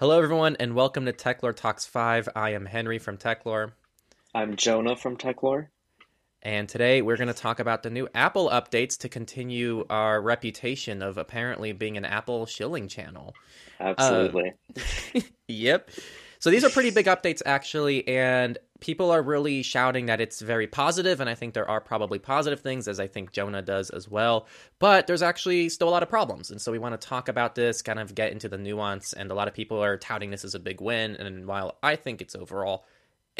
Hello, everyone, and welcome to Techlore Talks 5. I am Henry from Techlore. I'm Jonah from Techlore. And today we're going to talk about the new Apple updates to continue our reputation of apparently being an Apple shilling channel. Absolutely. Yep. So these are pretty big updates, actually, and people are really shouting that it's very positive, and I think there are probably positive things, as I think Jonah does as well. But there's actually still a lot of problems, and so we want to talk about this, kind of get into the nuance, and a lot of people are touting this as a big win, and while I think it's overall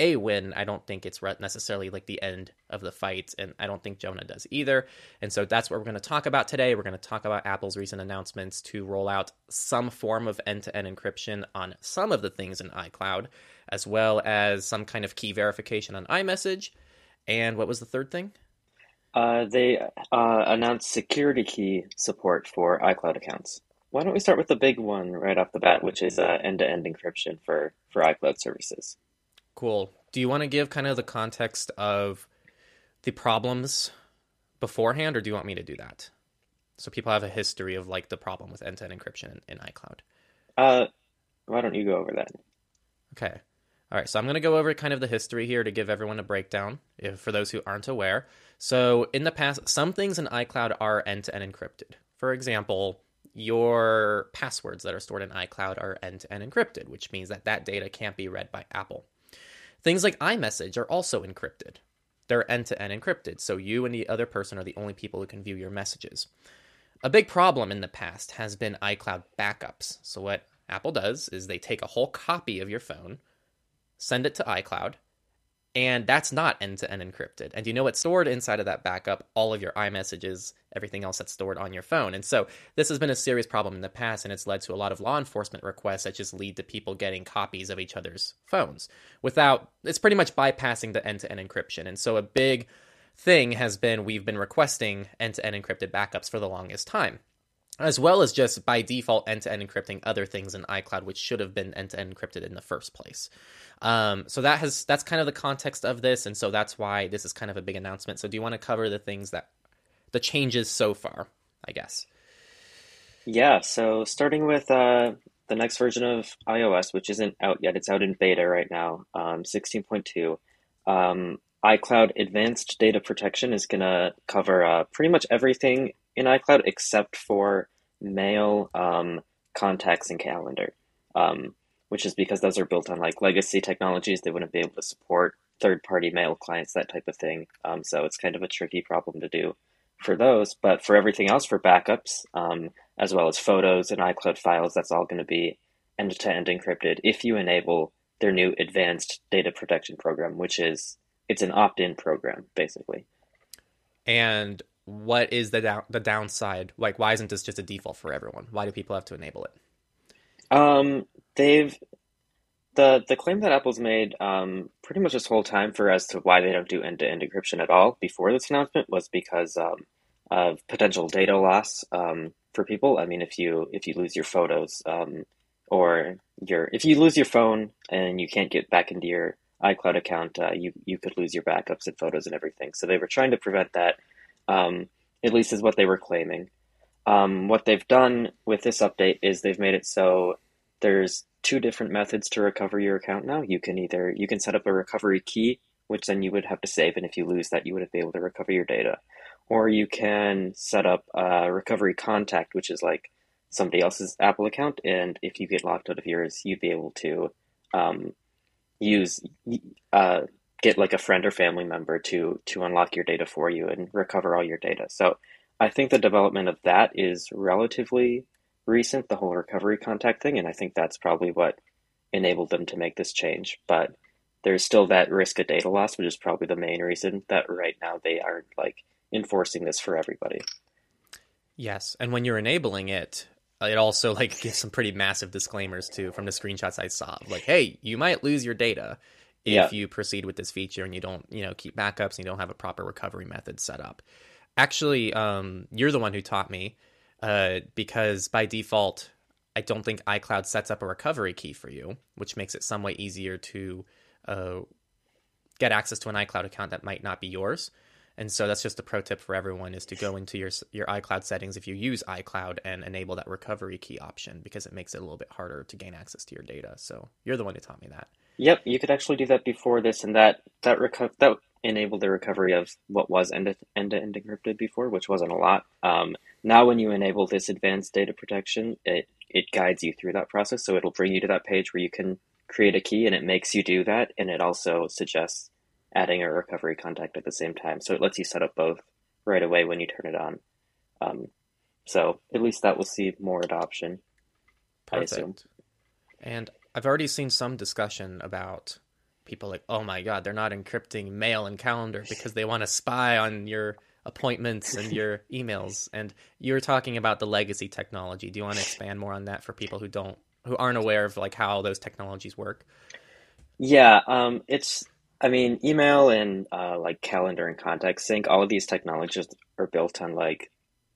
a win, I don't think it's necessarily like the end of the fight, and I don't think Jonah does either. And so that's what we're going to talk about today. We're going to talk about Apple's recent announcements to roll out some form of end-to-end encryption on some of the things in iCloud, as well as some kind of key verification on iMessage. And what was the third thing? They announced security key support for iCloud accounts. Why don't we start with the big one right off the bat, which is end-to-end encryption for iCloud services. Cool. Do you want to give kind of the context of the problems beforehand, or do you want me to do that? So people have a history of like the problem with end-to-end encryption in iCloud. Why don't you go over that? Okay. All right, so I'm going to go over kind of the history here to give everyone a breakdown, for those who aren't aware. So in the past, some things in iCloud are end-to-end encrypted. For example, your passwords that are stored in iCloud are end-to-end encrypted, which means that that data can't be read by Apple. Things like iMessage are also encrypted. They're end-to-end encrypted, so you and the other person are the only people who can view your messages. A big problem in the past has been iCloud backups. So what Apple does is they take a whole copy of your phone, send it to iCloud, and that's not end-to-end encrypted. And you know what's stored inside of that backup? All of your iMessages, everything else that's stored on your phone. And so this has been a serious problem in the past, and it's led to a lot of law enforcement requests that just lead to people getting copies of each other's phones. It's pretty much bypassing the end-to-end encryption. And so a big thing has been we've been requesting end-to-end encrypted backups for the longest time, as well as just by default end-to-end encrypting other things in iCloud, which should have been end-to-end encrypted in the first place. So that's kind of the context of this, and so that's why this is kind of a big announcement. So do you want to cover the changes so far, I guess? Yeah, so starting with the next version of iOS, which isn't out yet, it's out in beta right now, 16.2. iCloud Advanced Data Protection is going to cover pretty much everything in iCloud except for mail, contacts, and calendar, which is because those are built on like legacy technologies. They wouldn't be able to support third-party mail clients, that type of thing. So it's kind of a tricky problem to do for those. But for everything else, for backups, as well as photos and iCloud files, that's all going to be end-to-end encrypted if you enable their new Advanced Data Protection program, which is it's an opt-in program, basically. And what is the downside? Like, why isn't this just a default for everyone? Why do people have to enable it? The claim that Apple's made pretty much this whole time for as to why they don't do end-to-end encryption at all before this announcement was because of potential data loss for people. I mean, if you lose your photos if you lose your phone and you can't get back into your iCloud account, you could lose your backups and photos and everything. So they were trying to prevent that. At least is what they were claiming. What they've done with this update is they've made it so there's two different methods to recover your account now. You can set up a recovery key, which then you would have to save, and if you lose that, you wouldn't be able to recover your data. Or you can set up a recovery contact, which is like somebody else's Apple account, and if you get locked out of yours, you'd be able to get like a friend or family member to unlock your data for you and recover all your data. So I think the development of that is relatively recent, the whole recovery contact thing. And I think that's probably what enabled them to make this change, but there's still that risk of data loss, which is probably the main reason that right now they aren't like enforcing this for everybody. Yes. And when you're enabling it, it also like gives some pretty massive disclaimers too, from the screenshots I saw, like, hey, you might lose your data if you proceed with this feature and you don't, keep backups and you don't have a proper recovery method set up. Actually, you're the one who taught me because by default, I don't think iCloud sets up a recovery key for you, which makes it some way easier to get access to an iCloud account that might not be yours. And so that's just a pro tip for everyone, is to go into your iCloud settings if you use iCloud and enable that recovery key option, because it makes it a little bit harder to gain access to your data. So you're the one who taught me that. Yep, you could actually do that before this, and that enabled the recovery of what was end-to-end encrypted before, which wasn't a lot. Now when you enable this advanced data protection, it guides you through that process. So it'll bring you to that page where you can create a key, and it makes you do that. And it also suggests adding a recovery contact at the same time. So it lets you set up both right away when you turn it on. So at least that will see more adoption. Perfect. I assume. And I've already seen some discussion about people like, oh my God, they're not encrypting mail and calendar because they want to spy on your appointments and your emails. And you're talking about the legacy technology. Do you want to expand more on that for people who aren't aware of like how those technologies work? Yeah, email and like calendar and contact sync, all of these technologies are built on like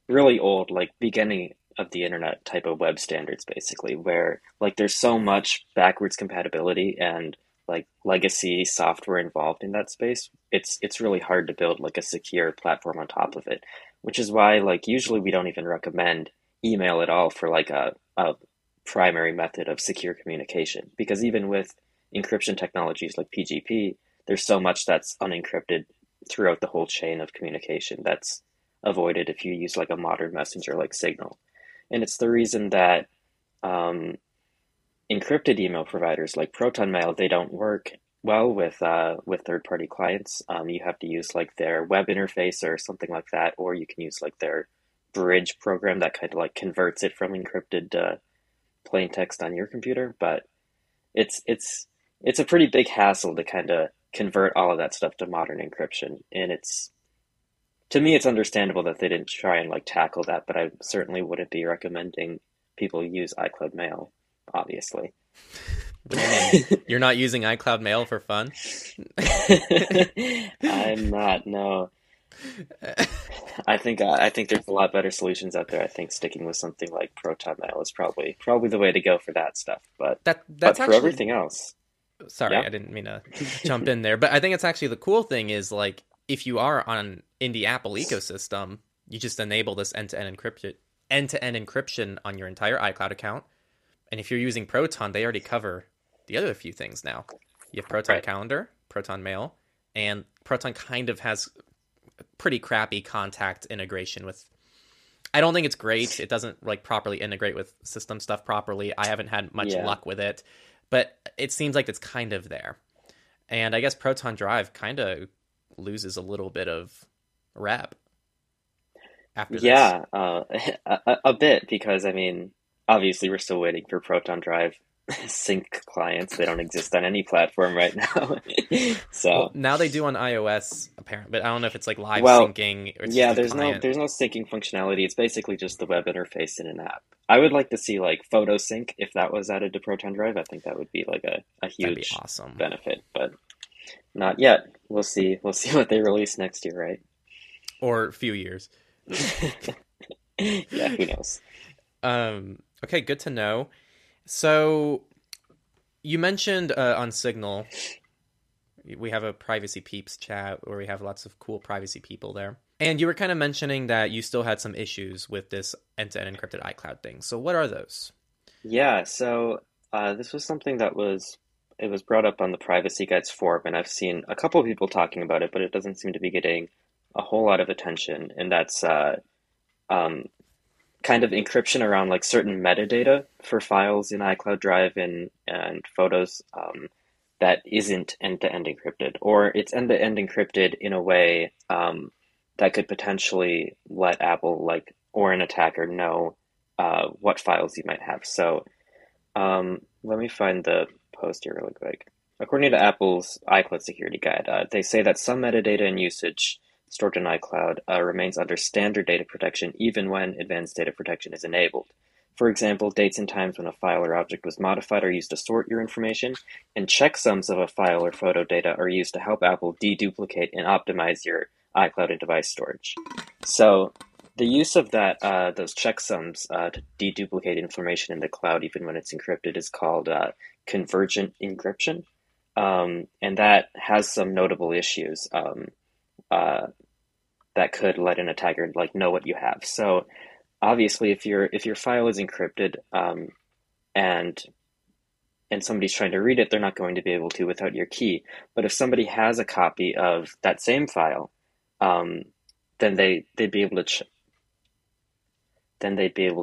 really old, like beginning of the internet type of web standards, basically, where like there's so much backwards compatibility and like legacy software involved in that space. It's really hard to build like a secure platform on top of it, which is why like usually we don't even recommend email at all for like a primary method of secure communication, because even with encryption technologies like PGP, there's so much that's unencrypted throughout the whole chain of communication that's avoided if you use like a modern messenger like Signal. And it's the reason that encrypted email providers like ProtonMail, they don't work well with third-party clients. You have to use like their web interface or something like that, or you can use like their bridge program that kind of like converts it from encrypted to plain text on your computer. But it's a pretty big hassle to kind of convert all of that stuff to modern encryption. And to me, it's understandable that they didn't try and like tackle that, but I certainly wouldn't be recommending people use iCloud Mail, obviously. What do you mean? You're not using iCloud Mail for fun? I'm not, no. I think there's a lot better solutions out there. I think sticking with something like ProtonMail is probably the way to go for that stuff. But for everything else. Sorry, yeah. I didn't mean to jump in there. But I think it's actually the cool thing is like, if you are in the Apple ecosystem, you just enable this end-to-end encryption on your entire iCloud account. And if you're using Proton, they already cover the other few things now. You have Proton Calendar, Proton Mail, and Proton kind of has pretty crappy contact integration with... I don't think it's great. It doesn't like properly integrate with system stuff properly. I haven't had much luck with it, but it seems like it's kind of there. And I guess Proton Drive kind of loses a little bit of rep after this. Yeah, a bit, because I mean, obviously we're still waiting for Proton Drive sync clients. They don't exist on any platform right now. So well, now they do on iOS apparently, but I don't know if it's like live syncing. Or there's no syncing functionality. It's basically just the web interface in an app. I would like to see like photo sync if that was added to Proton Drive. I think that would be like a huge awesome benefit, but not yet. We'll see what they release next year, right? Or a few years. Yeah, who knows? Okay, good to know. So you mentioned on Signal, we have a Privacy Peeps chat where we have lots of cool privacy people there. And you were kind of mentioning that you still had some issues with this end-to-end encrypted iCloud thing. So what are those? Yeah, so this was something that was brought up on the Privacy Guides forum, and I've seen a couple of people talking about it, but it doesn't seem to be getting a whole lot of attention. And that's kind of encryption around like certain metadata for files in iCloud Drive and photos that isn't end-to-end encrypted, or it's end-to-end encrypted in a way that could potentially let Apple like or an attacker know what files you might have. So let me find the post here really quick. According to Apple's iCloud security guide, they say that some metadata and usage stored in iCloud remains under standard data protection even when advanced data protection is enabled. For example, dates and times when a file or object was modified are used to sort your information, and checksums of a file or photo data are used to help Apple deduplicate and optimize your iCloud and device storage. So the use of that, those checksums to deduplicate information in the cloud even when it's encrypted is called convergent encryption, and that has some notable issues. that could let an attacker like know what you have. So obviously, if your file is encrypted, and somebody's trying to read it, they're not going to be able to without your key. But if somebody has a copy of that same file, then they'd be able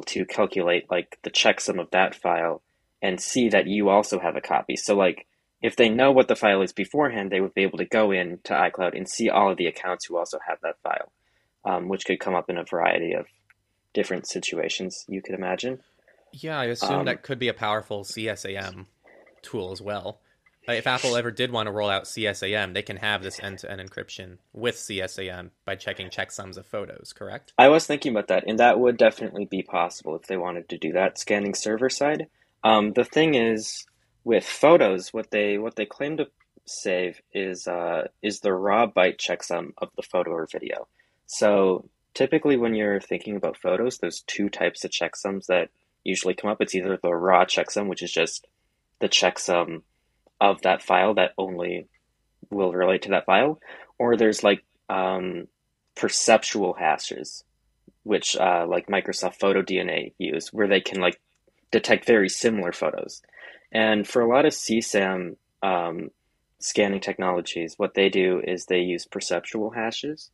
to calculate like the checksum of that file and see that you also have a copy. So like if they know what the file is beforehand, they would be able to go in to iCloud and see all of the accounts who also have that file, which could come up in a variety of different situations you could imagine. Yeah, I assume that could be a powerful CSAM tool as well. If Apple ever did want to roll out CSAM, they can have this end-to-end encryption with CSAM by checking checksums of photos, correct? I was thinking about that, and that would definitely be possible if they wanted to do that, scanning server-side. The thing is, with photos, what they claim to save is the raw byte checksum of the photo or video. So typically when you're thinking about photos, there's two types of checksums that usually come up. It's either the raw checksum, which is just the checksum of that file that only will relate to that file, or there's like perceptual hashes, which like Microsoft Photo DNA use, where they can like detect very similar photos. And for a lot of CSAM scanning technologies, what they do is they use perceptual hashes,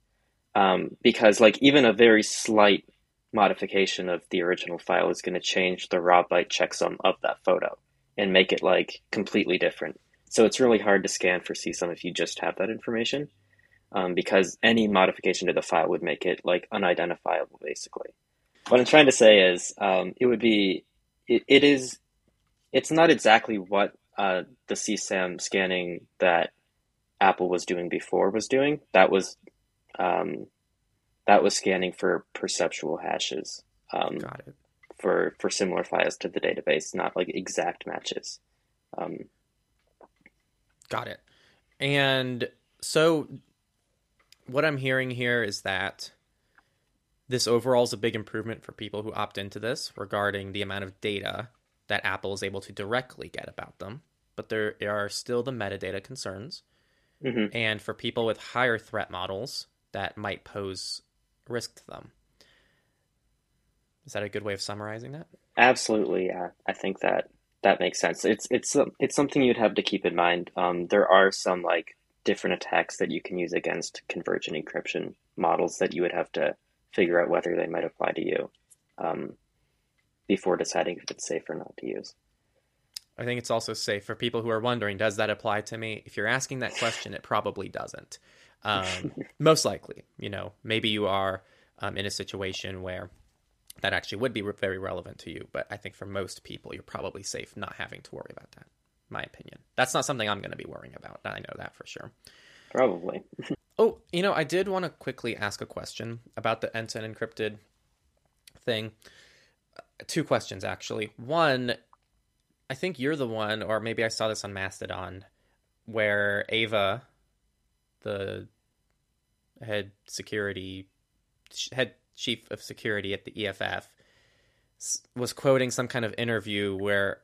because like even a very slight modification of the original file is going to change the raw byte checksum of that photo and make it like completely different. So it's really hard to scan for CSAM if you just have that information, because any modification to the file would make it like unidentifiable, basically. What I'm trying to say is it's not exactly what the CSAM scanning that Apple was doing before was doing. That was scanning for perceptual hashes. Got it. For similar files to the database, not like exact matches. Got it. And so what I'm hearing here is that this overall is a big improvement for people who opt into this regarding the amount of data that Apple is able to directly get about them. But there are still the metadata concerns. Mm-hmm. And for people with higher threat models, that might pose risk to them. Is that a good way of summarizing that? Absolutely, yeah. I think that makes sense. It's something you'd have to keep in mind. There are some like different attacks that you can use against convergent encryption models that you would have to figure out whether they might apply to you before deciding if it's safe or not to use. I think it's also safe for people who are wondering, does that apply to me? If you're asking that question, it probably doesn't. Most likely, maybe you are in a situation where that actually would be very relevant to you. But I think for most people, you're probably safe not having to worry about that. My opinion. That's not something I'm going to be worrying about. I know that for sure. Probably. Oh, I did want to quickly ask a question about the end-to-end encrypted thing. Two questions, actually. One, I think you're the one, or maybe I saw this on Mastodon, where Ava, the head chief of security at the EFF, was quoting some kind of interview where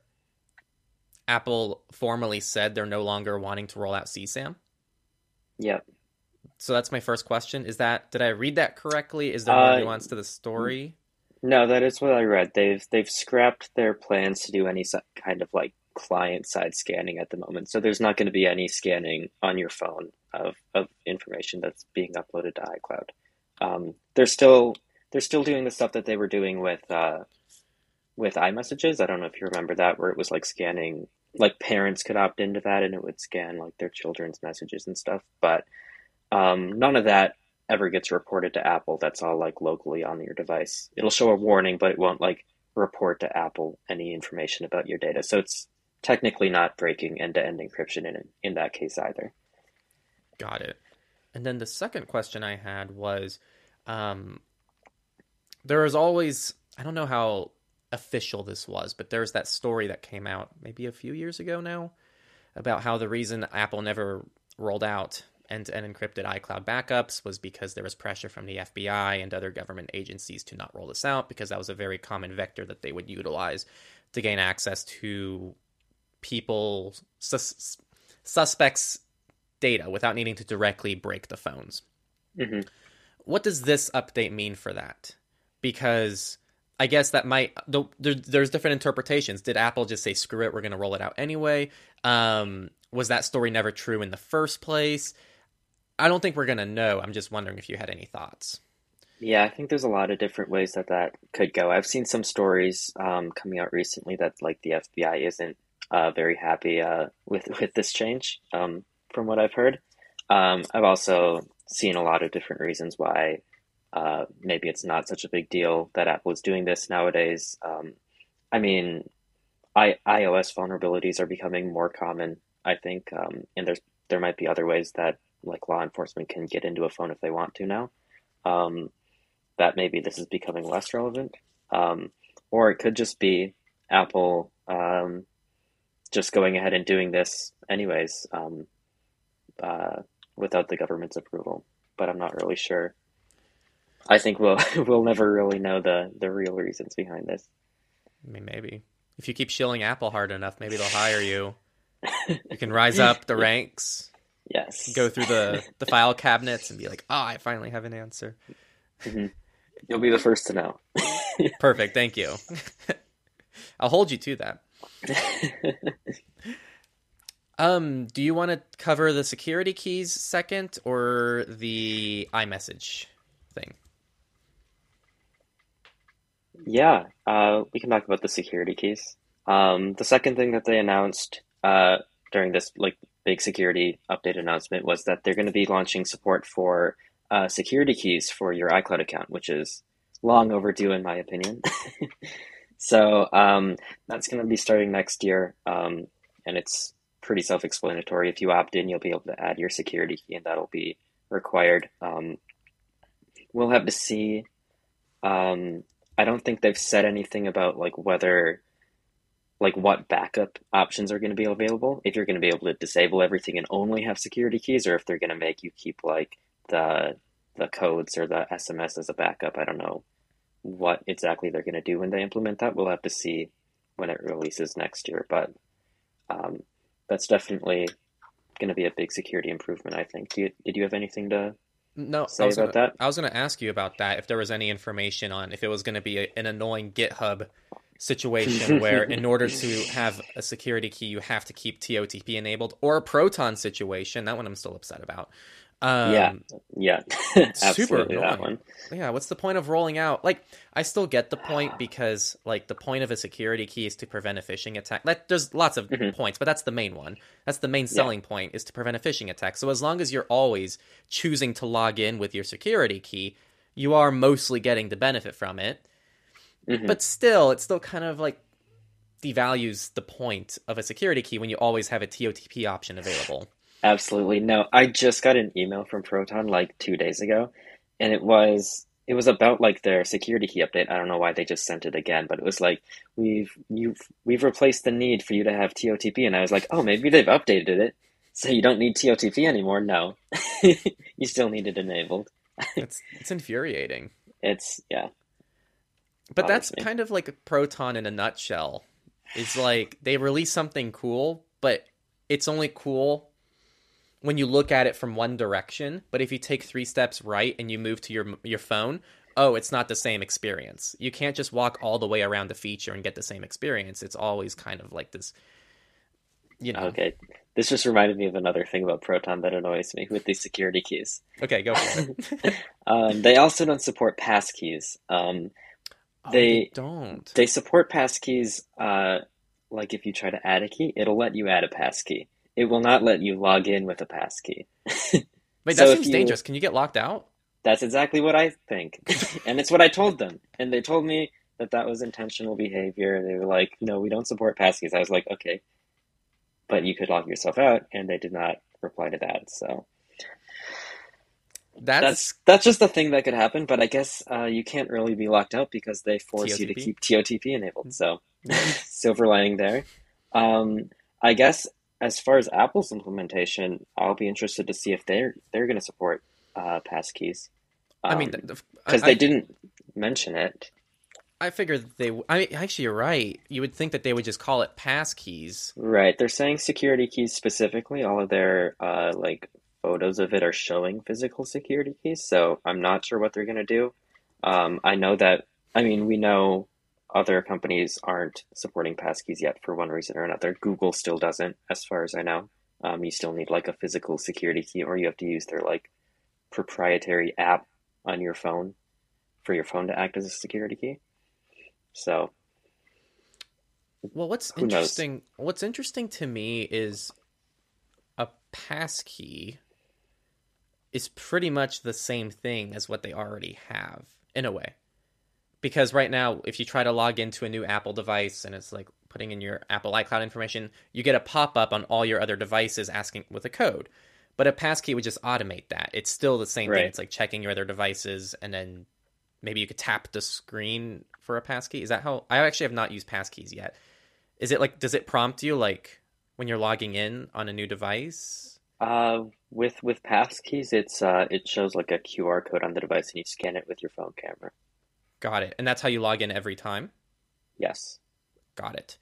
Apple formally said they're no longer wanting to roll out CSAM. Yeah. So that's my first question. Did I read that correctly? Is there more nuance to the story? No, that is what I read. They've scrapped their plans to do any kind of like client side scanning at the moment. So there's not going to be any scanning on your phone of information that's being uploaded to iCloud. They're still doing the stuff that they were doing with iMessages. I don't know if you remember that, where it was like scanning, like parents could opt into that and it would scan like their children's messages and stuff. But none of that ever gets reported to Apple. That's all like locally on your device. It'll show a warning, but it won't like report to Apple any information about your data. So it's technically not breaking end-to-end encryption in that case either. Got it. And then the second question I had was, there is always, I don't know how official this was, but there's that story that came out maybe a few years ago now about how the reason Apple never rolled out end-to-end encrypted iCloud backups was because there was pressure from the FBI and other government agencies to not roll this out, because that was a very common vector that they would utilize to gain access to people, suspects' data without needing to directly break the phones. Mm-hmm. what does this update mean for that? Because I guess that might, there's different interpretations. Did Apple just say, screw it, we're going to roll it out anyway? Was that story never true in the first place? I don't think we're going to know. I'm just wondering if you had any thoughts. Yeah, I think there's a lot of different ways that that could go. I've seen some stories coming out recently that like the FBI isn't very happy with this change from what I've heard. I've also seen a lot of different reasons why maybe it's not such a big deal that Apple is doing this nowadays. I mean, iOS vulnerabilities are becoming more common, I think, and there might be other ways that like law enforcement can get into a phone if they want to now. That maybe this is becoming less relevant, or it could just be Apple just going ahead and doing this anyways without the government's approval. But I'm not really sure. I think we'll never really know the real reasons behind this. I mean, maybe if you keep shilling Apple hard enough, maybe they'll hire you. You can rise up the ranks. Yes. Go through the file cabinets and be like, oh, I finally have an answer. Mm-hmm. You'll be the first to know. Perfect. Thank you. I'll hold you to that. Do you want to cover the security keys second or the iMessage thing? Yeah, we can talk about the security keys. The second thing that they announced during this like big security update announcement was that they're going to be launching support for security keys for your iCloud account, which is long overdue in my opinion. So that's going to be starting next year, and it's pretty self-explanatory. If you opt in, you'll be able to add your security key, and that'll be required. We'll have to see. I don't think they've said anything about like whether like what backup options are going to be available, if you're going to be able to disable everything and only have security keys, or if they're going to make you keep like the codes or the SMS as a backup. I don't know what exactly they're going to do when they implement that. We'll have to see when it releases next year, but that's definitely going to be a big security improvement, I think. Did you have anything to say about that? I was going to ask you about that, if there was any information on if it was going to be an annoying GitHub situation where in order to have a security key you have to keep TOTP enabled, or a Proton situation. That one I'm still upset about. Yeah super annoying. That one. Yeah, what's the point of rolling out? Like, I still get the point, because like the point of a security key is to prevent a phishing attack. That there's lots of points, but that's the main one. That's the main selling point, is to prevent a phishing attack. So as long as you're always choosing to log in with your security key, you are mostly getting the benefit from it. Mm-hmm. But still, it still kind of like devalues the point of a security key when you always have a TOTP option available. Absolutely. No, I just got an email from Proton like 2 days ago, and it was about like their security key update. I don't know why they just sent it again, but it was like, we've replaced the need for you to have TOTP. And I was like, oh, maybe they've updated it, so you don't need TOTP anymore. No, you still need it enabled. It's infuriating. It's yeah. But that's kind of like a Proton in a nutshell. It's like they release something cool, but it's only cool when you look at it from one direction. But if you take three steps right and you move to your phone, oh, it's not the same experience. You can't just walk all the way around the feature and get the same experience. It's always kind of like this, you know. Okay, this just reminded me of another thing about Proton that annoys me with these security keys. Okay, go for it. They also don't support pass keys. They don't. They support passkeys. Like if you try to add a key, it'll let you add a passkey. It will not let you log in with a passkey. Wait, that seems dangerous. Can you get locked out? That's exactly what I think, and it's what I told them. And they told me that was intentional behavior. They were like, "No, we don't support passkeys." I was like, "Okay," but you could lock yourself out, and they did not reply to that. So. That's just the thing that could happen, but I guess you can't really be locked out because they force you to keep TOTP enabled. So silver lining there. I guess as far as Apple's implementation, I'll be interested to see if they're going to support passkeys. I mean, because they didn't mention it. I figured actually, you're right. You would think that they would just call it passkeys. Right. They're saying security keys specifically. All of their photos of it are showing physical security keys, so I'm not sure what they're going to do. I know that, I mean, we know other companies aren't supporting passkeys yet for one reason or another. Google still doesn't, as far as I know. You still need like a physical security key, or you have to use their like proprietary app on your phone for your phone to act as a security key. So, well, what's interesting to me is a passkey is pretty much the same thing as what they already have in a way. Because right now, if you try to log into a new Apple device and it's like putting in your Apple iCloud information, you get a pop-up on all your other devices asking with a code. But a passkey would just automate that. It's still the same thing. It's like checking your other devices, and then maybe you could tap the screen for a passkey. Is that how? I actually have not used passkeys yet. Is it like, does it prompt you like when you're logging in on a new device? With passkeys, it shows like a QR code on the device, and you scan it with your phone camera. Got it. And that's how you log in every time? Yes. Got it.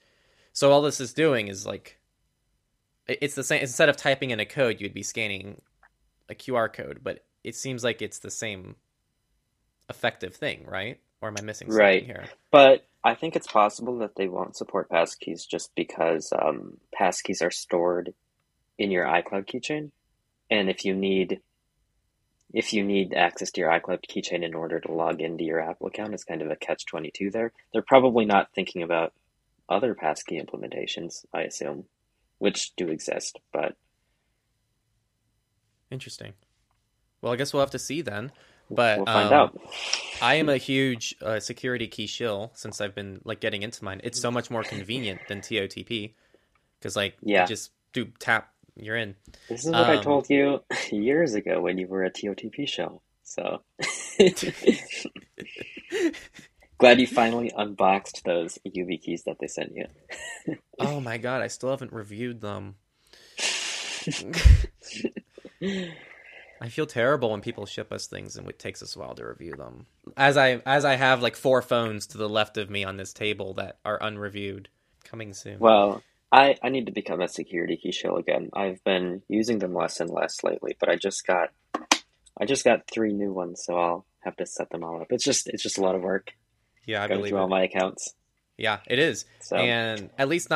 So all this is doing is like, it's the same, instead of typing in a code, you'd be scanning a QR code, but it seems like it's the same effective thing, right? Or am I missing something here? But I think it's possible that they won't support passkeys just because passkeys are stored in your iCloud keychain. And if you need access to your iCloud keychain in order to log into your Apple account, it's kind of a catch-22 there. They're probably not thinking about other passkey implementations, I assume, which do exist, but... Interesting. Well, I guess we'll have to see then. But we'll find out. I am a huge security key shill since I've been like getting into mine. It's so much more convenient than TOTP because you just do tap. You're in. This is what I told you years ago when you were a TOTP show. So glad you finally unboxed those UV keys that they sent you. Oh my God. I still haven't reviewed them. I feel terrible when people ship us things and it takes us a while to review them. As I have like 4 phones to the left of me on this table that are unreviewed, coming soon. Well, I need to become a security key shill again. I've been using them less and less lately, but I just got 3 new ones, so I'll have to set them all up. It's just a lot of work. Yeah, I believe it. Going through all my accounts. Yeah, it is. So, and at least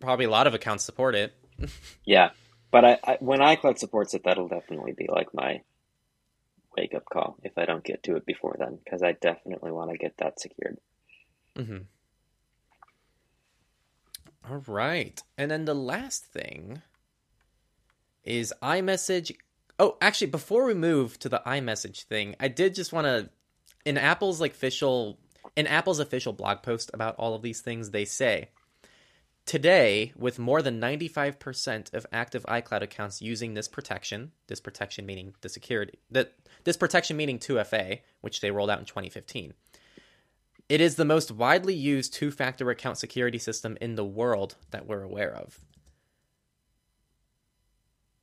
probably a lot of accounts support it. Yeah, but I when iCloud supports it, that'll definitely be like my wake up call if I don't get to it before then, because I definitely want to get that secured. Mm-hmm. All right. And then the last thing is iMessage. Oh, actually, before we move to the iMessage thing, I did just want to, in Apple's official blog post about all of these things, they say, today, with more than 95% of active iCloud accounts using this protection meaning 2FA, which they rolled out in 2015. It is the most widely used two-factor account security system in the world that we're aware of.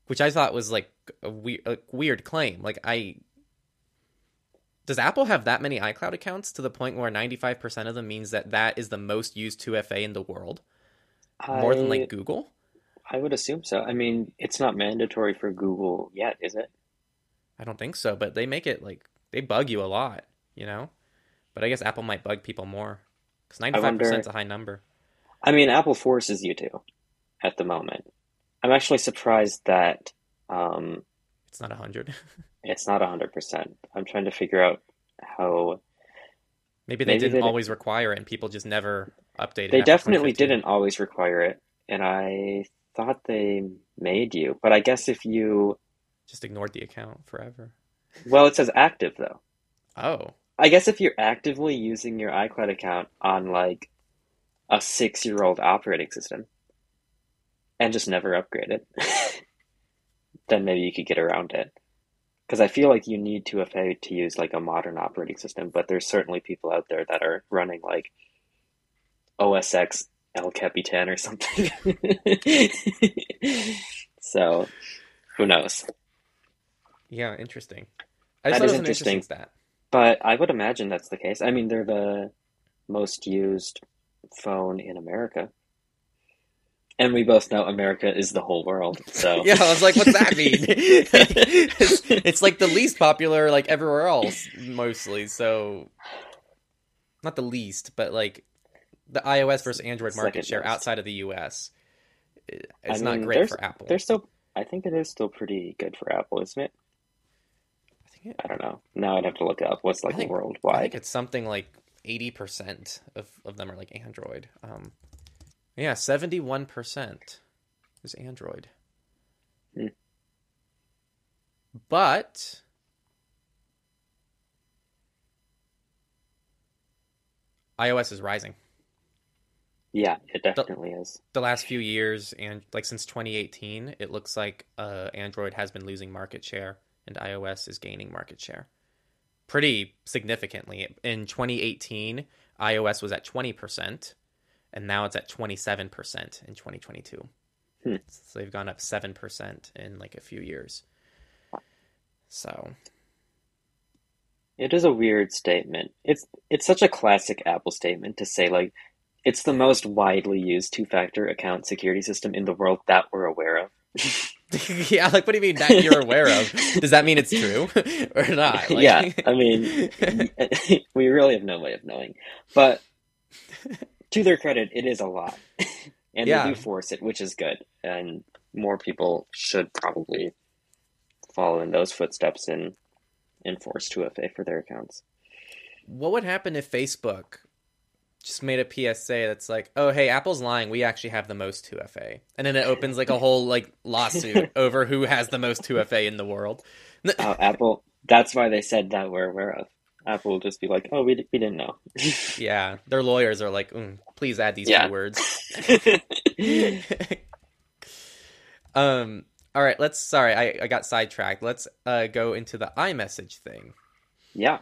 Which I thought was like a weird claim. Like, does Apple have that many iCloud accounts to the point where 95% of them means that is the most used 2FA in the world? More than like Google? I would assume so. I mean, it's not mandatory for Google yet, is it? I don't think so, but they make it like, they bug you a lot, you know? But I guess Apple might bug people more because 95% is a high number. I mean, Apple forces you to at the moment. I'm actually surprised that... it's not 100. It's not 100%. I'm trying to figure out how... Maybe they didn't always require it and people just never updated it. They definitely didn't always require it. And I thought they made you. But I guess if you... just ignored the account forever. Well, it says active, though. Oh. I guess if you're actively using your iCloud account on like a 6-year-old operating system and just never upgrade it, then maybe you could get around it. Because I feel like you need 2FA to use like a modern operating system, but there's certainly people out there that are running like OS X El Capitan or something. So who knows? Yeah, interesting. I just thought it was interesting. But I would imagine that's the case. I mean, they're the most used phone in America. And we both know America is the whole world. So yeah, I was like, what's that mean? It's like the least popular, like everywhere else, mostly. So not the least, but like the iOS versus Android market share outside of the US. It's not great for Apple. They're still, I think it is still pretty good for Apple, isn't it? I don't know. Now I'd have to look up what's like worldwide. I think it's something like 80% of them are like Android. Yeah, 71% is Android. Hmm. But iOS is rising. Yeah, it definitely is. The last few years, and like since 2018, it looks like Android has been losing market share and iOS is gaining market share pretty significantly. In 2018, iOS was at 20%. And now it's at 27% in 2022. Hmm. So they've gone up 7% in like a few years. So it is a weird statement. It's such a classic Apple statement to say, like, it's the most widely used two-factor account security system in the world that we're aware of. Yeah, like, what do you mean that you're aware of? Does that mean it's true or not? Like... Yeah, I mean, we really have no way of knowing. But... to their credit, it is a lot. And yeah, they do force it, which is good. And more people should probably follow in those footsteps and enforce 2FA for their accounts. What would happen if Facebook just made a PSA that's like, oh, hey, Apple's lying. We actually have the most 2FA. And then it opens like a whole like lawsuit over who has the most 2FA in the world. Oh, Apple. That's why they said that we're aware of. Apple will just be like, oh, we didn't know. Yeah, their lawyers are like, please add these few words. All right, let's... Sorry, I got sidetracked. Let's go into the iMessage thing. Yeah.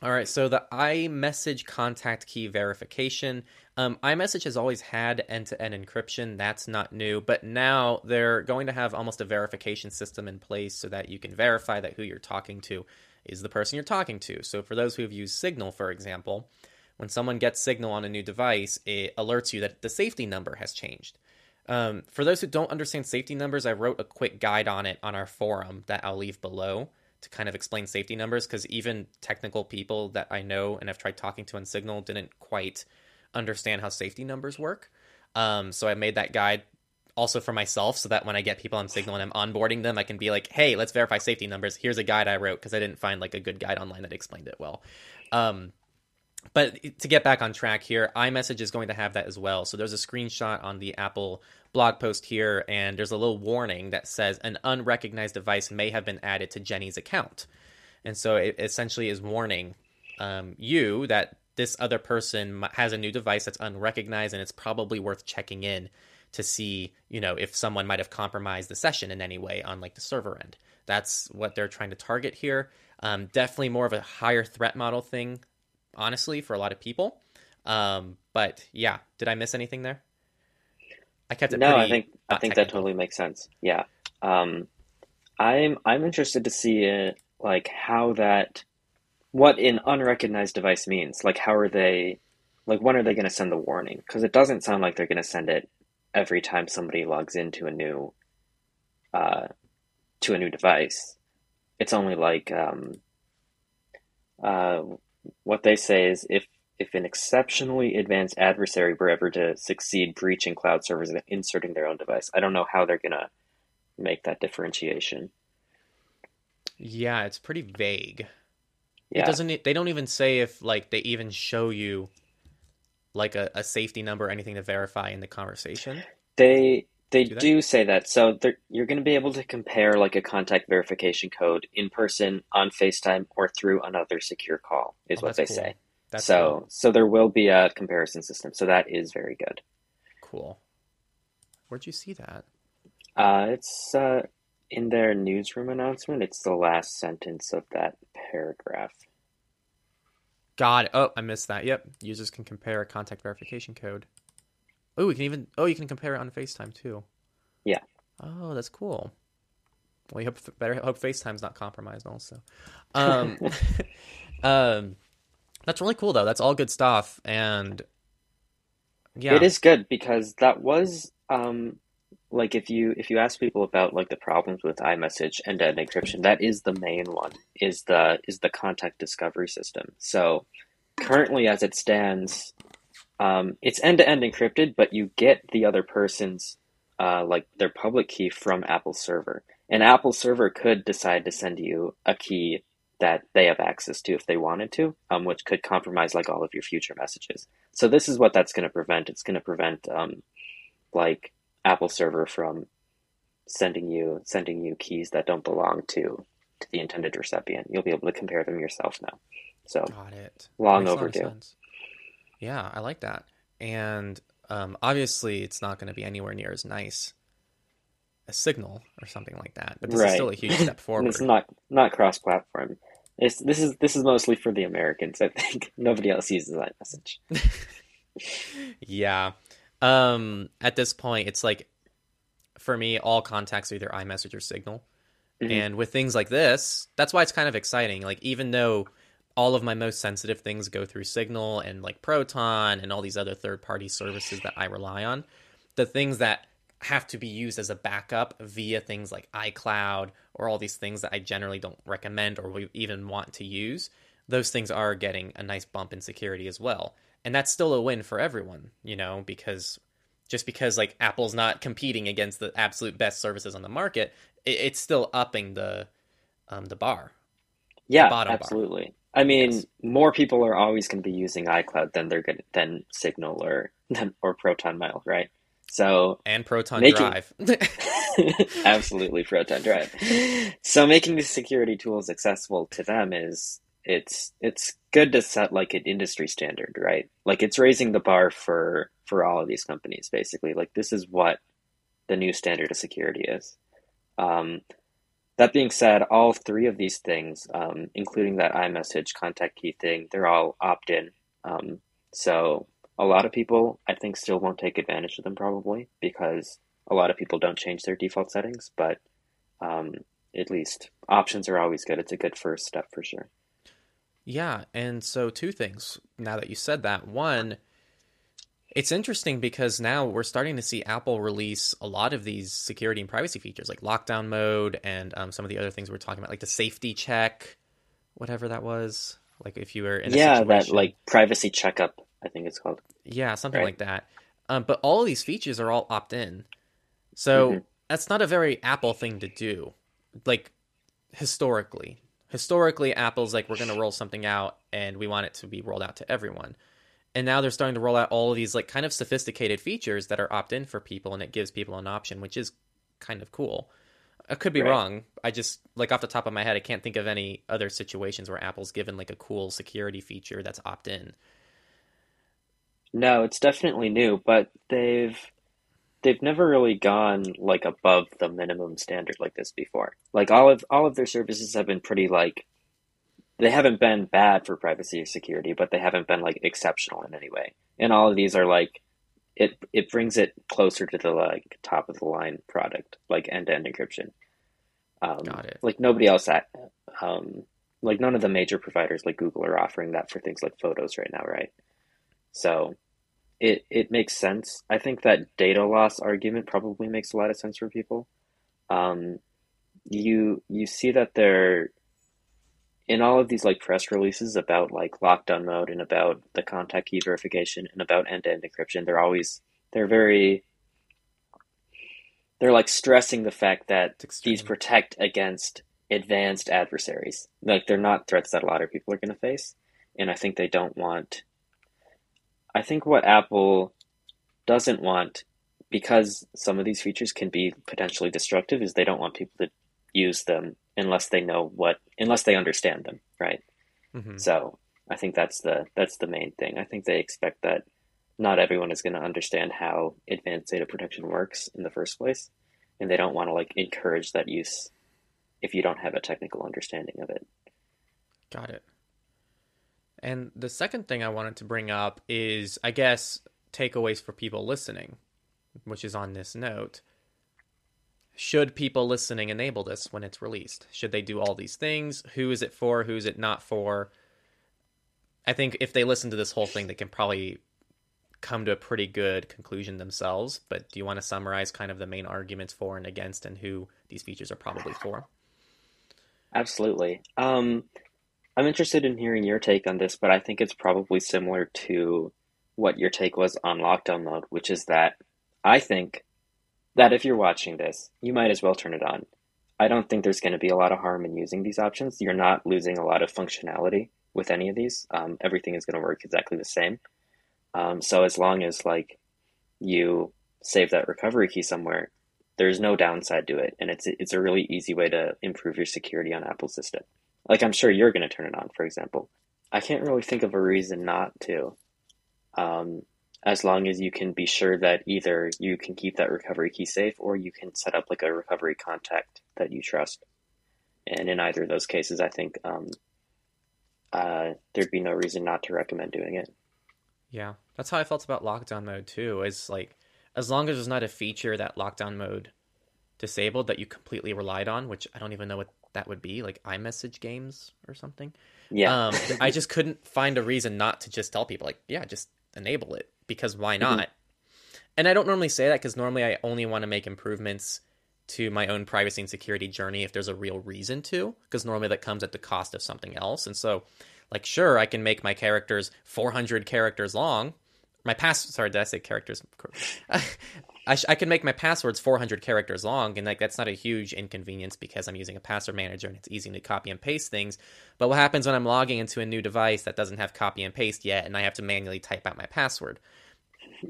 All right, so the iMessage contact key verification. iMessage has always had end-to-end encryption. That's not new. But now they're going to have almost a verification system in place so that you can verify that who you're talking to is the person you're talking to. So for those who have used Signal, for example, when someone gets Signal on a new device, it alerts you that the safety number has changed. For those who don't understand safety numbers, I wrote a quick guide on it on our forum that I'll leave below to kind of explain safety numbers, because even technical people that I know and have tried talking to on Signal didn't quite understand how safety numbers work. So I made that guide also for myself, so that when I get people on Signal and I'm onboarding them, I can be like, hey, let's verify safety numbers. Here's a guide I wrote, because I didn't find like a good guide online that explained it well. But to get back on track here, iMessage is going to have that as well. So there's a screenshot on the Apple blog post here, and there's a little warning that says an unrecognized device may have been added to Jenny's account. And so it essentially is warning you that this other person has a new device that's unrecognized, and it's probably worth checking in to see, you know, if someone might have compromised the session in any way on like the server end. That's what they're trying to target here. Definitely more of a higher threat model thing, honestly, for a lot of people. But yeah, did I miss anything there? I kept it. No, I think that totally makes sense. Yeah, I'm interested to see it, like how that, what an unrecognized device means. Like, how are they, like, when are they going to send the warning? Because it doesn't sound like they're going to send it every time somebody logs into a new device. It's only like what they say is if an exceptionally advanced adversary were ever to succeed breaching cloud servers and inserting their own device. I don't know how they're gonna make that differentiation. Yeah, it's pretty vague. Yeah. They don't even say if like they even show you like a safety number or anything to verify in the conversation. They do say that. So you're going to be able to compare like a contact verification code in person, on FaceTime, or through another secure call is what they say. So there will be a comparison system. So that is very good. Cool. Where'd you see that? It's in their newsroom announcement. It's the last sentence of that paragraph. God, oh, I missed that. Yep, users can compare a contact verification code. Oh, you can compare it on FaceTime too. Yeah. Oh, that's cool. Well, you hope FaceTime's not compromised also. That's really cool though. That's all good stuff, and Yeah. It is good because that was like if you ask people about like the problems with iMessage and end-to-end encryption, that is the main one, is the contact discovery system. So currently as it stands, it's end-to-end encrypted, but you get the other person's like their public key from Apple's server. And Apple's server could decide to send you a key that they have access to if they wanted to, which could compromise like all of your future messages. So this is what that's going to prevent. It's going to prevent like Apple server from sending you keys that don't belong to the intended recipient. You'll be able to compare them yourself now. So got it. Long overdue. Yeah, I like that. And obviously it's not going to be anywhere near as nice as Signal or something like that, but this is still a huge step forward. It's not cross-platform. This is mostly for the Americans, I think. Nobody else uses iMessage. Yeah. At this point, it's like, for me, all contacts are either iMessage or Signal. Mm-hmm. And with things like this, that's why it's kind of exciting. Like, even though all of my most sensitive things go through Signal and like Proton and all these other third-party services that I rely on, the things that have to be used as a backup via things like iCloud or all these things that I generally don't recommend or even want to use, those things are getting a nice bump in security as well. And that's still a win for everyone, you know, because like Apple's not competing against the absolute best services on the market, it's still upping the bar. Yeah, the absolutely. Bar. I mean, More people are always going to be using iCloud than Signal or ProtonMail, right? So Proton Drive. Absolutely, Proton Drive. So making these security tools accessible to them it's good to set like an industry standard, right? Like it's raising the bar for all of these companies, basically. Like this is what the new standard of security is. That being said, all three of these things, including that iMessage contact key thing, they're all opt-in. So a lot of people, I think, still won't take advantage of them probably because a lot of people don't change their default settings, but at least options are always good. It's a good first step for sure. Yeah, and so two things now that you said that. One, it's interesting because now we're starting to see Apple release a lot of these security and privacy features like lockdown mode and some of the other things we're talking about, like the safety check, whatever that was. Like if you were in a situation. Yeah, that like privacy checkup, I think it's called. Yeah, something like that. But all of these features are all opt-in. So that's not a very Apple thing to do. Like, historically, Apple's like, we're going to roll something out, and we want it to be rolled out to everyone. And now they're starting to roll out all of these like kind of sophisticated features that are opt-in for people, and it gives people an option, which is kind of cool. I could be wrong. I just, like off the top of my head, I can't think of any other situations where Apple's given like a cool security feature that's opt-in. No, it's definitely new, but they've never really gone like above the minimum standard like this before. Like all of their services have been pretty like they haven't been bad for privacy or security, but they haven't been like exceptional in any way. And all of these are like it brings it closer to the like top of the line product, like end-to-end encryption. Got it. Like nobody else like none of the major providers like Google are offering that for things like photos right now, right? So it makes sense. I think that data loss argument probably makes a lot of sense for people. You see that they're in all of these like press releases about like lockdown mode and about the contact key verification and about end-to-end encryption. They're like stressing the fact that these protect against advanced adversaries. Like they're not threats that a lot of people are going to face. And I think they don't want. I think what Apple doesn't want, because some of these features can be potentially destructive, is they don't want people to use them unless they understand them, right? Mm-hmm. So I think that's the main thing. I think they expect that not everyone is going to understand how advanced data protection works in the first place, and they don't want to like encourage that use if you don't have a technical understanding of it. Got it. And the second thing I wanted to bring up is, I guess, takeaways for people listening, which is on this note. Should people listening enable this when it's released? Should they do all these things? Who is it for? Who is it not for? I think if they listen to this whole thing, they can probably come to a pretty good conclusion themselves. But do you want to summarize kind of the main arguments for and against and who these features are probably for? Absolutely. I'm interested in hearing your take on this, but I think it's probably similar to what your take was on Lockdown Mode, which is that I think that if you're watching this, you might as well turn it on. I don't think there's going to be a lot of harm in using these options. You're not losing a lot of functionality with any of these. Everything is going to work exactly the same. So as long as like you save that recovery key somewhere, there's no downside to it. And it's a really easy way to improve your security on Apple's system. Like, I'm sure you're going to turn it on, for example. I can't really think of a reason not to, as long as you can be sure that either you can keep that recovery key safe or you can set up like a recovery contact that you trust. And in either of those cases, I think there'd be no reason not to recommend doing it. Yeah, that's how I felt about Lockdown Mode too, is like, as long as there's not a feature that Lockdown Mode disabled that you completely relied on, which I don't even know what that would be, like iMessage games or something. Yeah. I just couldn't find a reason not to just tell people, like, yeah, just enable it, because why not? Mm-hmm. And I don't normally say that, because normally I only want to make improvements to my own privacy and security journey if there's a real reason to, because normally that comes at the cost of something else. And so, like, sure, I can make my characters 400 characters long. My password, sorry, did I say characters? I can make my passwords 400 characters long, and like that's not a huge inconvenience because I'm using a password manager and it's easy to copy and paste things. But what happens when I'm logging into a new device that doesn't have copy and paste yet and I have to manually type out my password?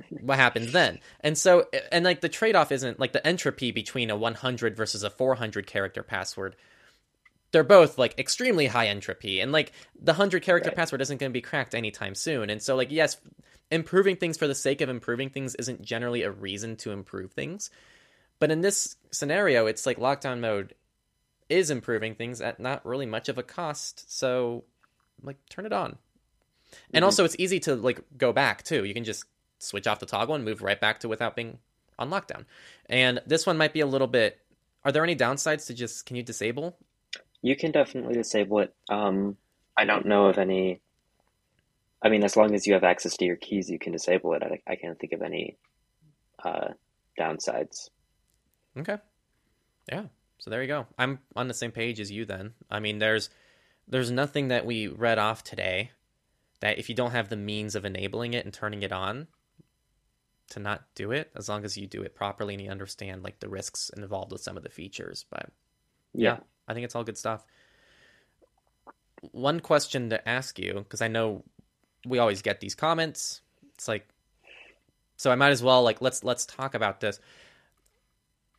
What happens then? And so, and like the trade-off isn't like the entropy between a 100 versus a 400 character password. They're both like extremely high entropy, and like the 100 character password isn't going to be cracked anytime soon. And so like, yes, improving things for the sake of improving things isn't generally a reason to improve things. But in this scenario, it's like Lockdown Mode is improving things at not really much of a cost. So like, turn it on. Mm-hmm. And also it's easy to like go back too. You can just switch off the toggle and move right back to without being on lockdown. And this one might be a little bit, are there any downsides to just, can you disable? You can definitely disable it. I don't know of any. I mean, as long as you have access to your keys, you can disable it. I can't think of any downsides. Okay. Yeah. So there you go. I'm on the same page as you then. I mean, there's nothing that we read off today that if you don't have the means of enabling it and turning it on, to not do it, as long as you do it properly and you understand like the risks involved with some of the features. But yeah. I think it's all good stuff. One question to ask you, because I know we always get these comments. It's like, so I might as well, like, let's talk about this.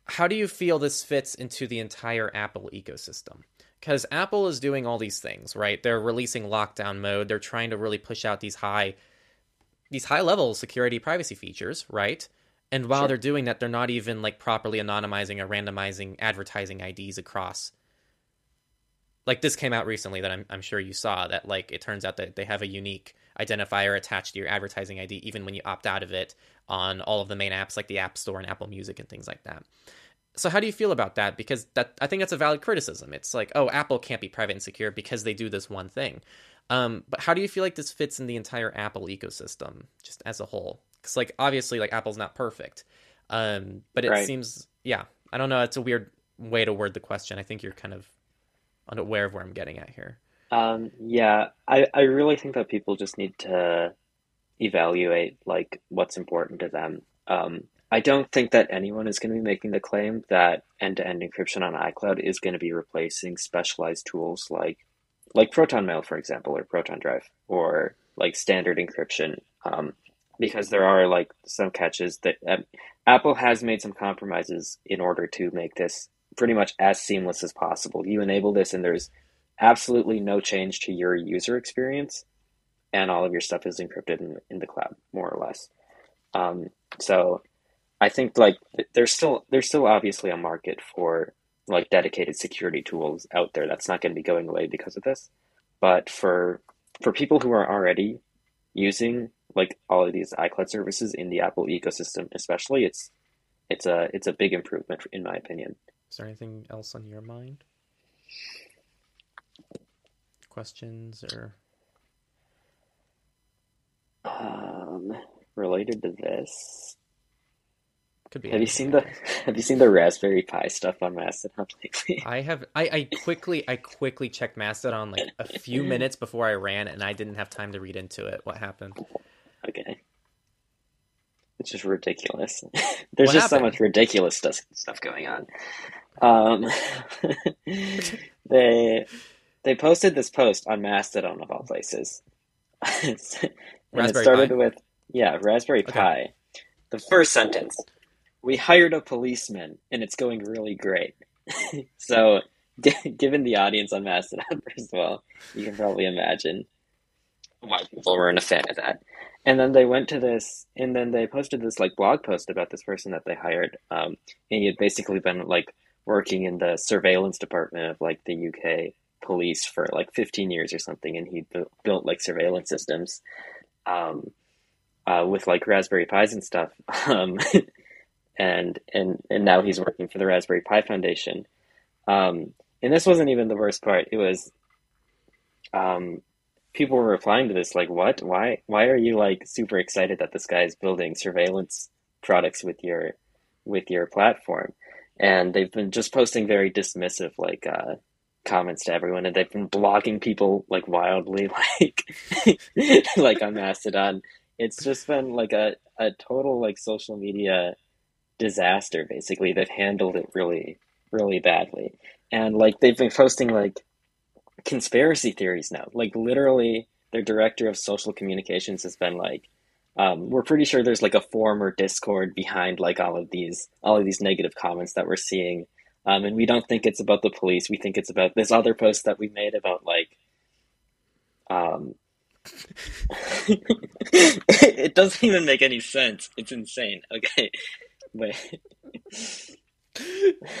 How do you feel this fits into the entire Apple ecosystem? Because Apple is doing all these things, right? They're releasing Lockdown Mode. They're trying to really push out these high level security privacy features, right? And while they're doing that, they're not even like properly anonymizing or randomizing advertising IDs across. Like, this came out recently that I'm sure you saw, that like it turns out that they have a unique identifier attached to your advertising ID even when you opt out of it on all of the main apps like the App Store and Apple Music and things like that. So how do you feel about that? Because I think that's a valid criticism. It's like, oh, Apple can't be private and secure because they do this one thing. But how do you feel like this fits in the entire Apple ecosystem just as a whole? Because like obviously like Apple's not perfect, but it seems, yeah, I don't know. It's a weird way to word the question. I think you're kind of unaware of where I'm getting at here. I really think that people just need to evaluate like what's important to them. I don't think that anyone is going to be making the claim that end-to-end encryption on iCloud is going to be replacing specialized tools like ProtonMail, for example, or Proton Drive, or like standard encryption, because there are like some catches that Apple has made some compromises in order to make this pretty much as seamless as possible. You enable this and there's absolutely no change to your user experience, and all of your stuff is encrypted in the cloud, more or less. So I think like there's still obviously a market for like dedicated security tools out there. That's not going to be going away because of this. But for people who are already using like all of these iCloud services in the Apple ecosystem, especially, it's a big improvement in my opinion. Is there anything else on your mind? Questions or? related to this. Could be. Have you seen the Raspberry Pi stuff on Mastodon lately? I have. I quickly checked Mastodon like a few minutes before I ran, and I didn't have time to read into it. What happened? Okay. It's just ridiculous. There's just so much ridiculous stuff going on. They posted this post on Mastodon of all places. Raspberry Pi. The first sentence, we hired a policeman and it's going really great. So given the audience on Mastodon, first of all, you can probably imagine why people weren't a fan of that. And then they went to this, and then they posted this like blog post about this person that they hired. And he had basically been like working in the surveillance department of like the UK police for like 15 years or something. And he built like surveillance systems with like Raspberry Pis and stuff. And now he's working for the Raspberry Pi Foundation. And this wasn't even the worst part. It was, people were replying to this like, what? Why are you like super excited that this guy is building surveillance products with your platform? And they've been just posting very dismissive like comments to everyone, and they've been blocking people like wildly, like like on Mastodon. It's just been like a total like social media disaster basically. They've handled it really, really badly. And like they've been posting like conspiracy theories now. Like literally their director of social communications has been like, we're pretty sure there's like a forum or Discord behind like all of these negative comments that we're seeing. And we don't think it's about the police. We think it's about this other post that we made about like, it doesn't even make any sense. It's insane. Okay. Wait.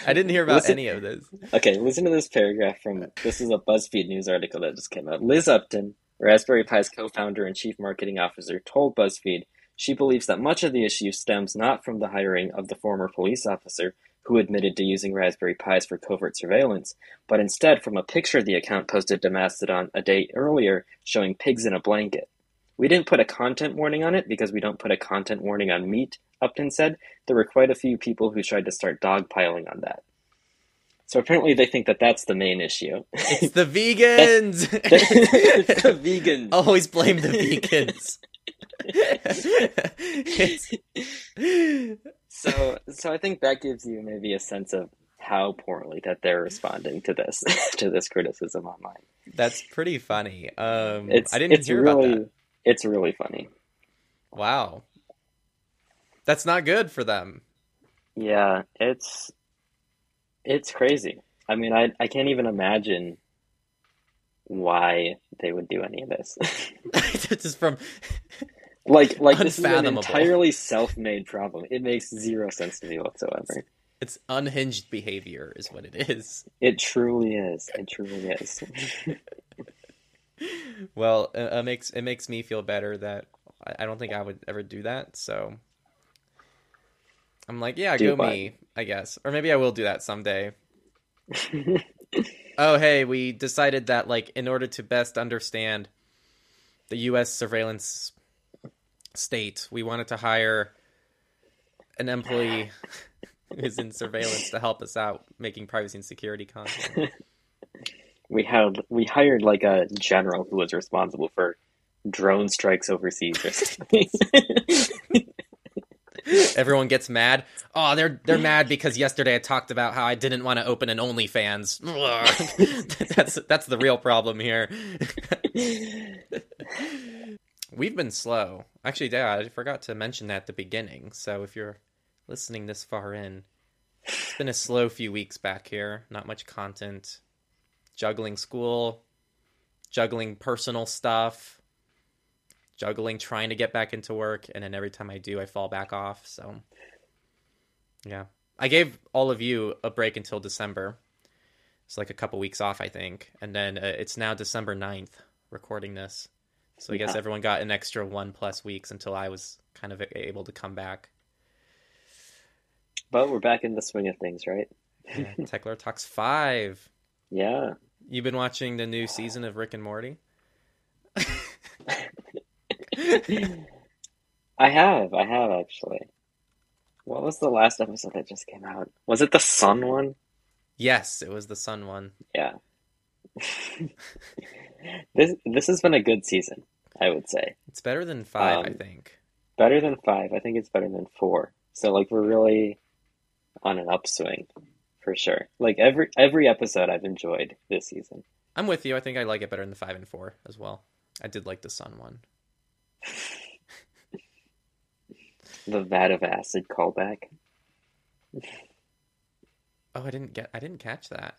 I didn't hear about any of this. Okay, listen to this paragraph this is a BuzzFeed news article that just came out. Liz Upton, Raspberry Pi's co-founder and chief marketing officer, told BuzzFeed she believes that much of the issue stems not from the hiring of the former police officer who admitted to using Raspberry Pis for covert surveillance, but instead from a picture the account posted to Mastodon a day earlier showing pigs in a blanket. We didn't put a content warning on it because we don't put a content warning on meat, Upton said. There were quite a few people who tried to start dogpiling on that. So apparently they think that that's the main issue. It's the vegans! It's the vegans. Always blame the vegans. So I think that gives you maybe a sense of how poorly that they're responding to this criticism online. That's pretty funny. I didn't hear about that. It's really funny. Wow. That's not good for them. Yeah, it's crazy. I mean, I can't even imagine why they would do any of this. This is from like this is an entirely self-made problem. It makes zero sense to me whatsoever. It's unhinged behavior is what it is. It truly is. It truly is. Well, it makes me feel better that I don't think I would ever do that. So I'm like, yeah, do go what? Me, I guess. Or maybe I will do that someday. Oh, hey, we decided that like in order to best understand the U.S. surveillance state, we wanted to hire an employee who's in surveillance to help us out making privacy and security content. We hired like a general who was responsible for drone strikes overseas or something. Everyone gets mad. Oh, they're mad because yesterday I talked about how I didn't want to open an OnlyFans. That's the real problem here. We've been slow. Actually, yeah, I forgot to mention that at the beginning. So if you're listening this far in, it's been a slow few weeks back here. Not much content. Juggling school, juggling personal stuff, juggling trying to get back into work, and then every time I do, I fall back off. So, yeah. I gave all of you a break until December. It's like a couple weeks off, I think. And then it's now December 9th recording this. So I guess everyone got an extra 1+ weeks until I was kind of able to come back. But we're back in the swing of things, right? Yeah, Techlore Talks 5. Yeah. You've been watching the new season of Rick and Morty? I have actually. What was the last episode that just came out? Was it the sun one? Yes, it was the sun one. Yeah. This has been a good season, I would say. It's better than 5, I think. Better than 5. I think it's better than 4. So like we're really on an upswing for sure. Like every episode I've enjoyed this season. I'm with you. I think I like it better than 5 and 4 as well. I did like the sun one. The vat of acid callback. Oh, I didn't catch that.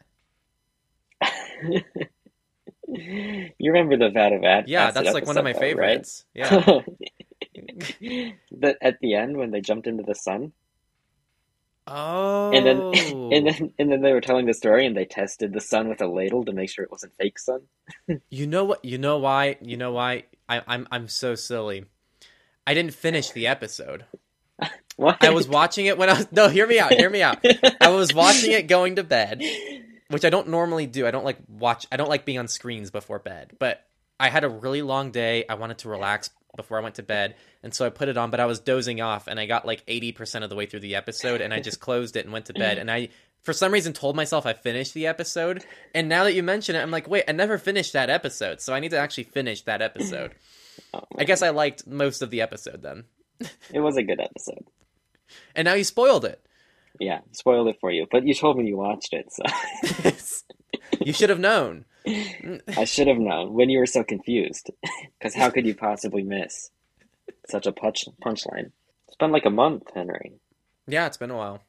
You remember the vat of acid? Yeah, that's like one of my favorites. Right? Yeah. At the end when they jumped into the sun. Oh. And then they were telling the story and they tested the sun with a ladle to make sure it wasn't fake sun. You know what? You know why? I'm so silly. I didn't finish the episode. What? I was watching it when I was... No, hear me out. I was watching it going to bed, which I don't normally do. I don't like being on screens before bed, but I had a really long day. I wanted to relax before I went to bed, and so I put it on, but I was dozing off, and I got like 80% of the way through the episode, and I just closed it and went to bed, and I... for some reason told myself I finished the episode, and now that you mention it, I'm like, wait, I never finished that episode, so I need to actually finish that episode. Oh, I guess I liked most of the episode then. It was a good episode. And now you spoiled it. Yeah, spoiled it for you, but you told me you watched it, so... You should have known. I should have known, when you were so confused, because how could you possibly miss such a punchline? It's been like a month, Henry. Yeah, it's been a while.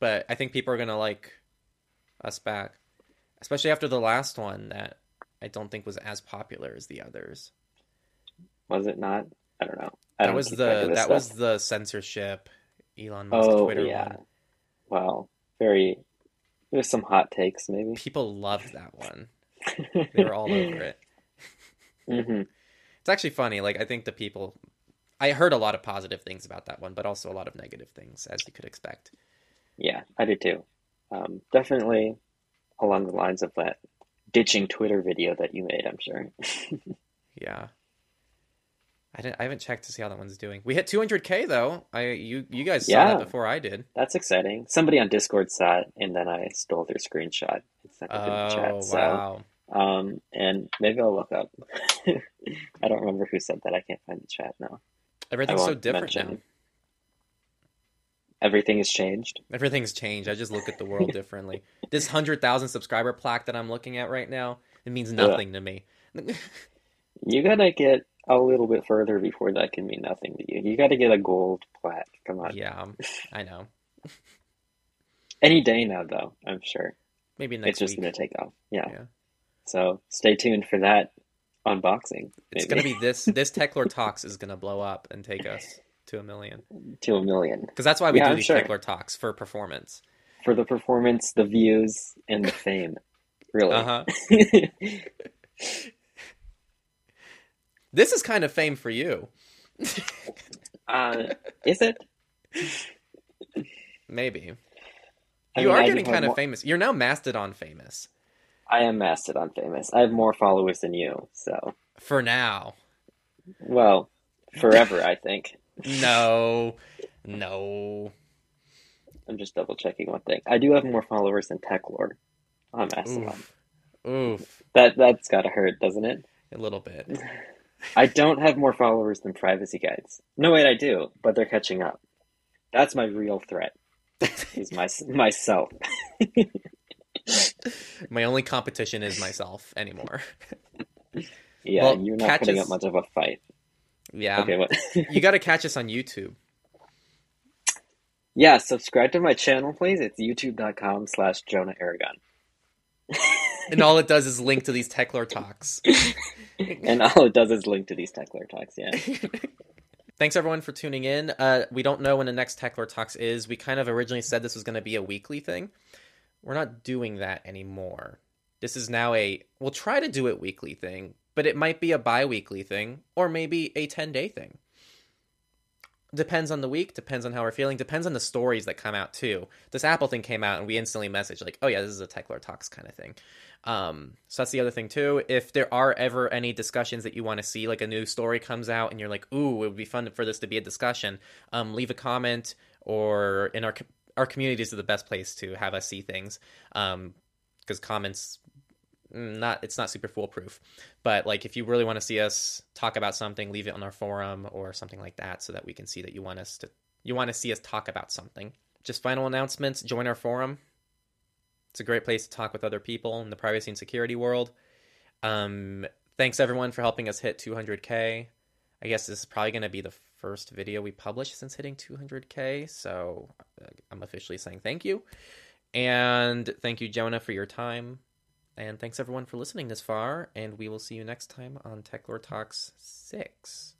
But I think people are going to like us back, especially after the last one that I don't think was as popular as the others. Was it not? I don't know. That was the censorship, Elon Musk Twitter one. Wow. There's some hot takes maybe. People loved that one. They were all over it. Mm-hmm. It's actually funny. Like I think I heard a lot of positive things about that one, but also a lot of negative things, as you could expect. Yeah, I did too. Definitely along the lines of that ditching Twitter video that you made, I'm sure. Yeah. I haven't checked to see how that one's doing. We hit 200K though. You guys saw that before I did. That's exciting. Somebody on Discord saw it, and then I stole their screenshot and sent it in the chat. So, wow. And maybe I'll look up. I don't remember who said that. I can't find the chat now. Everything's so different now. Everything has changed. Everything's changed. I just look at the world differently. This 100,000 subscriber plaque that I'm looking at right now, it means nothing to me. You gotta get a little bit further before that can mean nothing to you. You got to get a gold plaque. Come on. Yeah, I know. Any day now, though, I'm sure. Maybe next week. It's just going to take off. Yeah. So stay tuned for that unboxing. It's going to be this Techlore Talks is going to blow up and take us to 1 million. Because that's why we do these Techlore Talks, for performance. For the performance, the views, and the fame. Really. Uh-huh. This is kind of fame for you. Is it? Maybe. I mean, you are getting kind of famous. You're now Mastodon famous. I am Mastodon famous. I have more followers than you, so. For now. Well, forever, I think. No. I'm just double checking one thing. I do have more followers than Techlore on Mastodon. Oof. That's gotta hurt, doesn't it? A little bit. I don't have more followers than Privacy Guides. No, wait, I do, but they're catching up. That's my real threat. Is myself. My only competition is myself anymore. Yeah, well, you're not putting up much of a fight. Yeah. Okay, what? You got to catch us on YouTube. Yeah, subscribe to my channel, please. It's youtube.com/Jonah Aragon. And all it does is link to these Techlore Talks. Yeah. Thanks, everyone, for tuning in. We don't know when the next Techlore Talks is. We kind of originally said this was going to be a weekly thing. We're not doing that anymore. This is now we'll try to do it weekly thing, but it might be a bi-weekly thing or maybe a 10-day thing. Depends on the week, depends on how we're feeling, depends on the stories that come out too. This Apple thing came out and we instantly messaged like, oh yeah, this is a Techlore Talks kind of thing. So that's the other thing too. If there are ever any discussions that you want to see, like a new story comes out and you're like, ooh, it would be fun for this to be a discussion, leave a comment, or in our communities are the best place to have us see things, because comments, it's not super foolproof, but like if you really want to see us talk about something, leave it on our forum or something like that, so that we can see that you want to see us talk about something. Just final announcements: join our forum. It's a great place to talk with other people in the privacy and security world. Thanks everyone for helping us hit 200K. I guess this is probably going to be the first video we publish since hitting 200K, so I'm officially saying thank you, and thank you, Jonah, for your time. And thanks everyone for listening this far, and we will see you next time on Techlore Talks 6.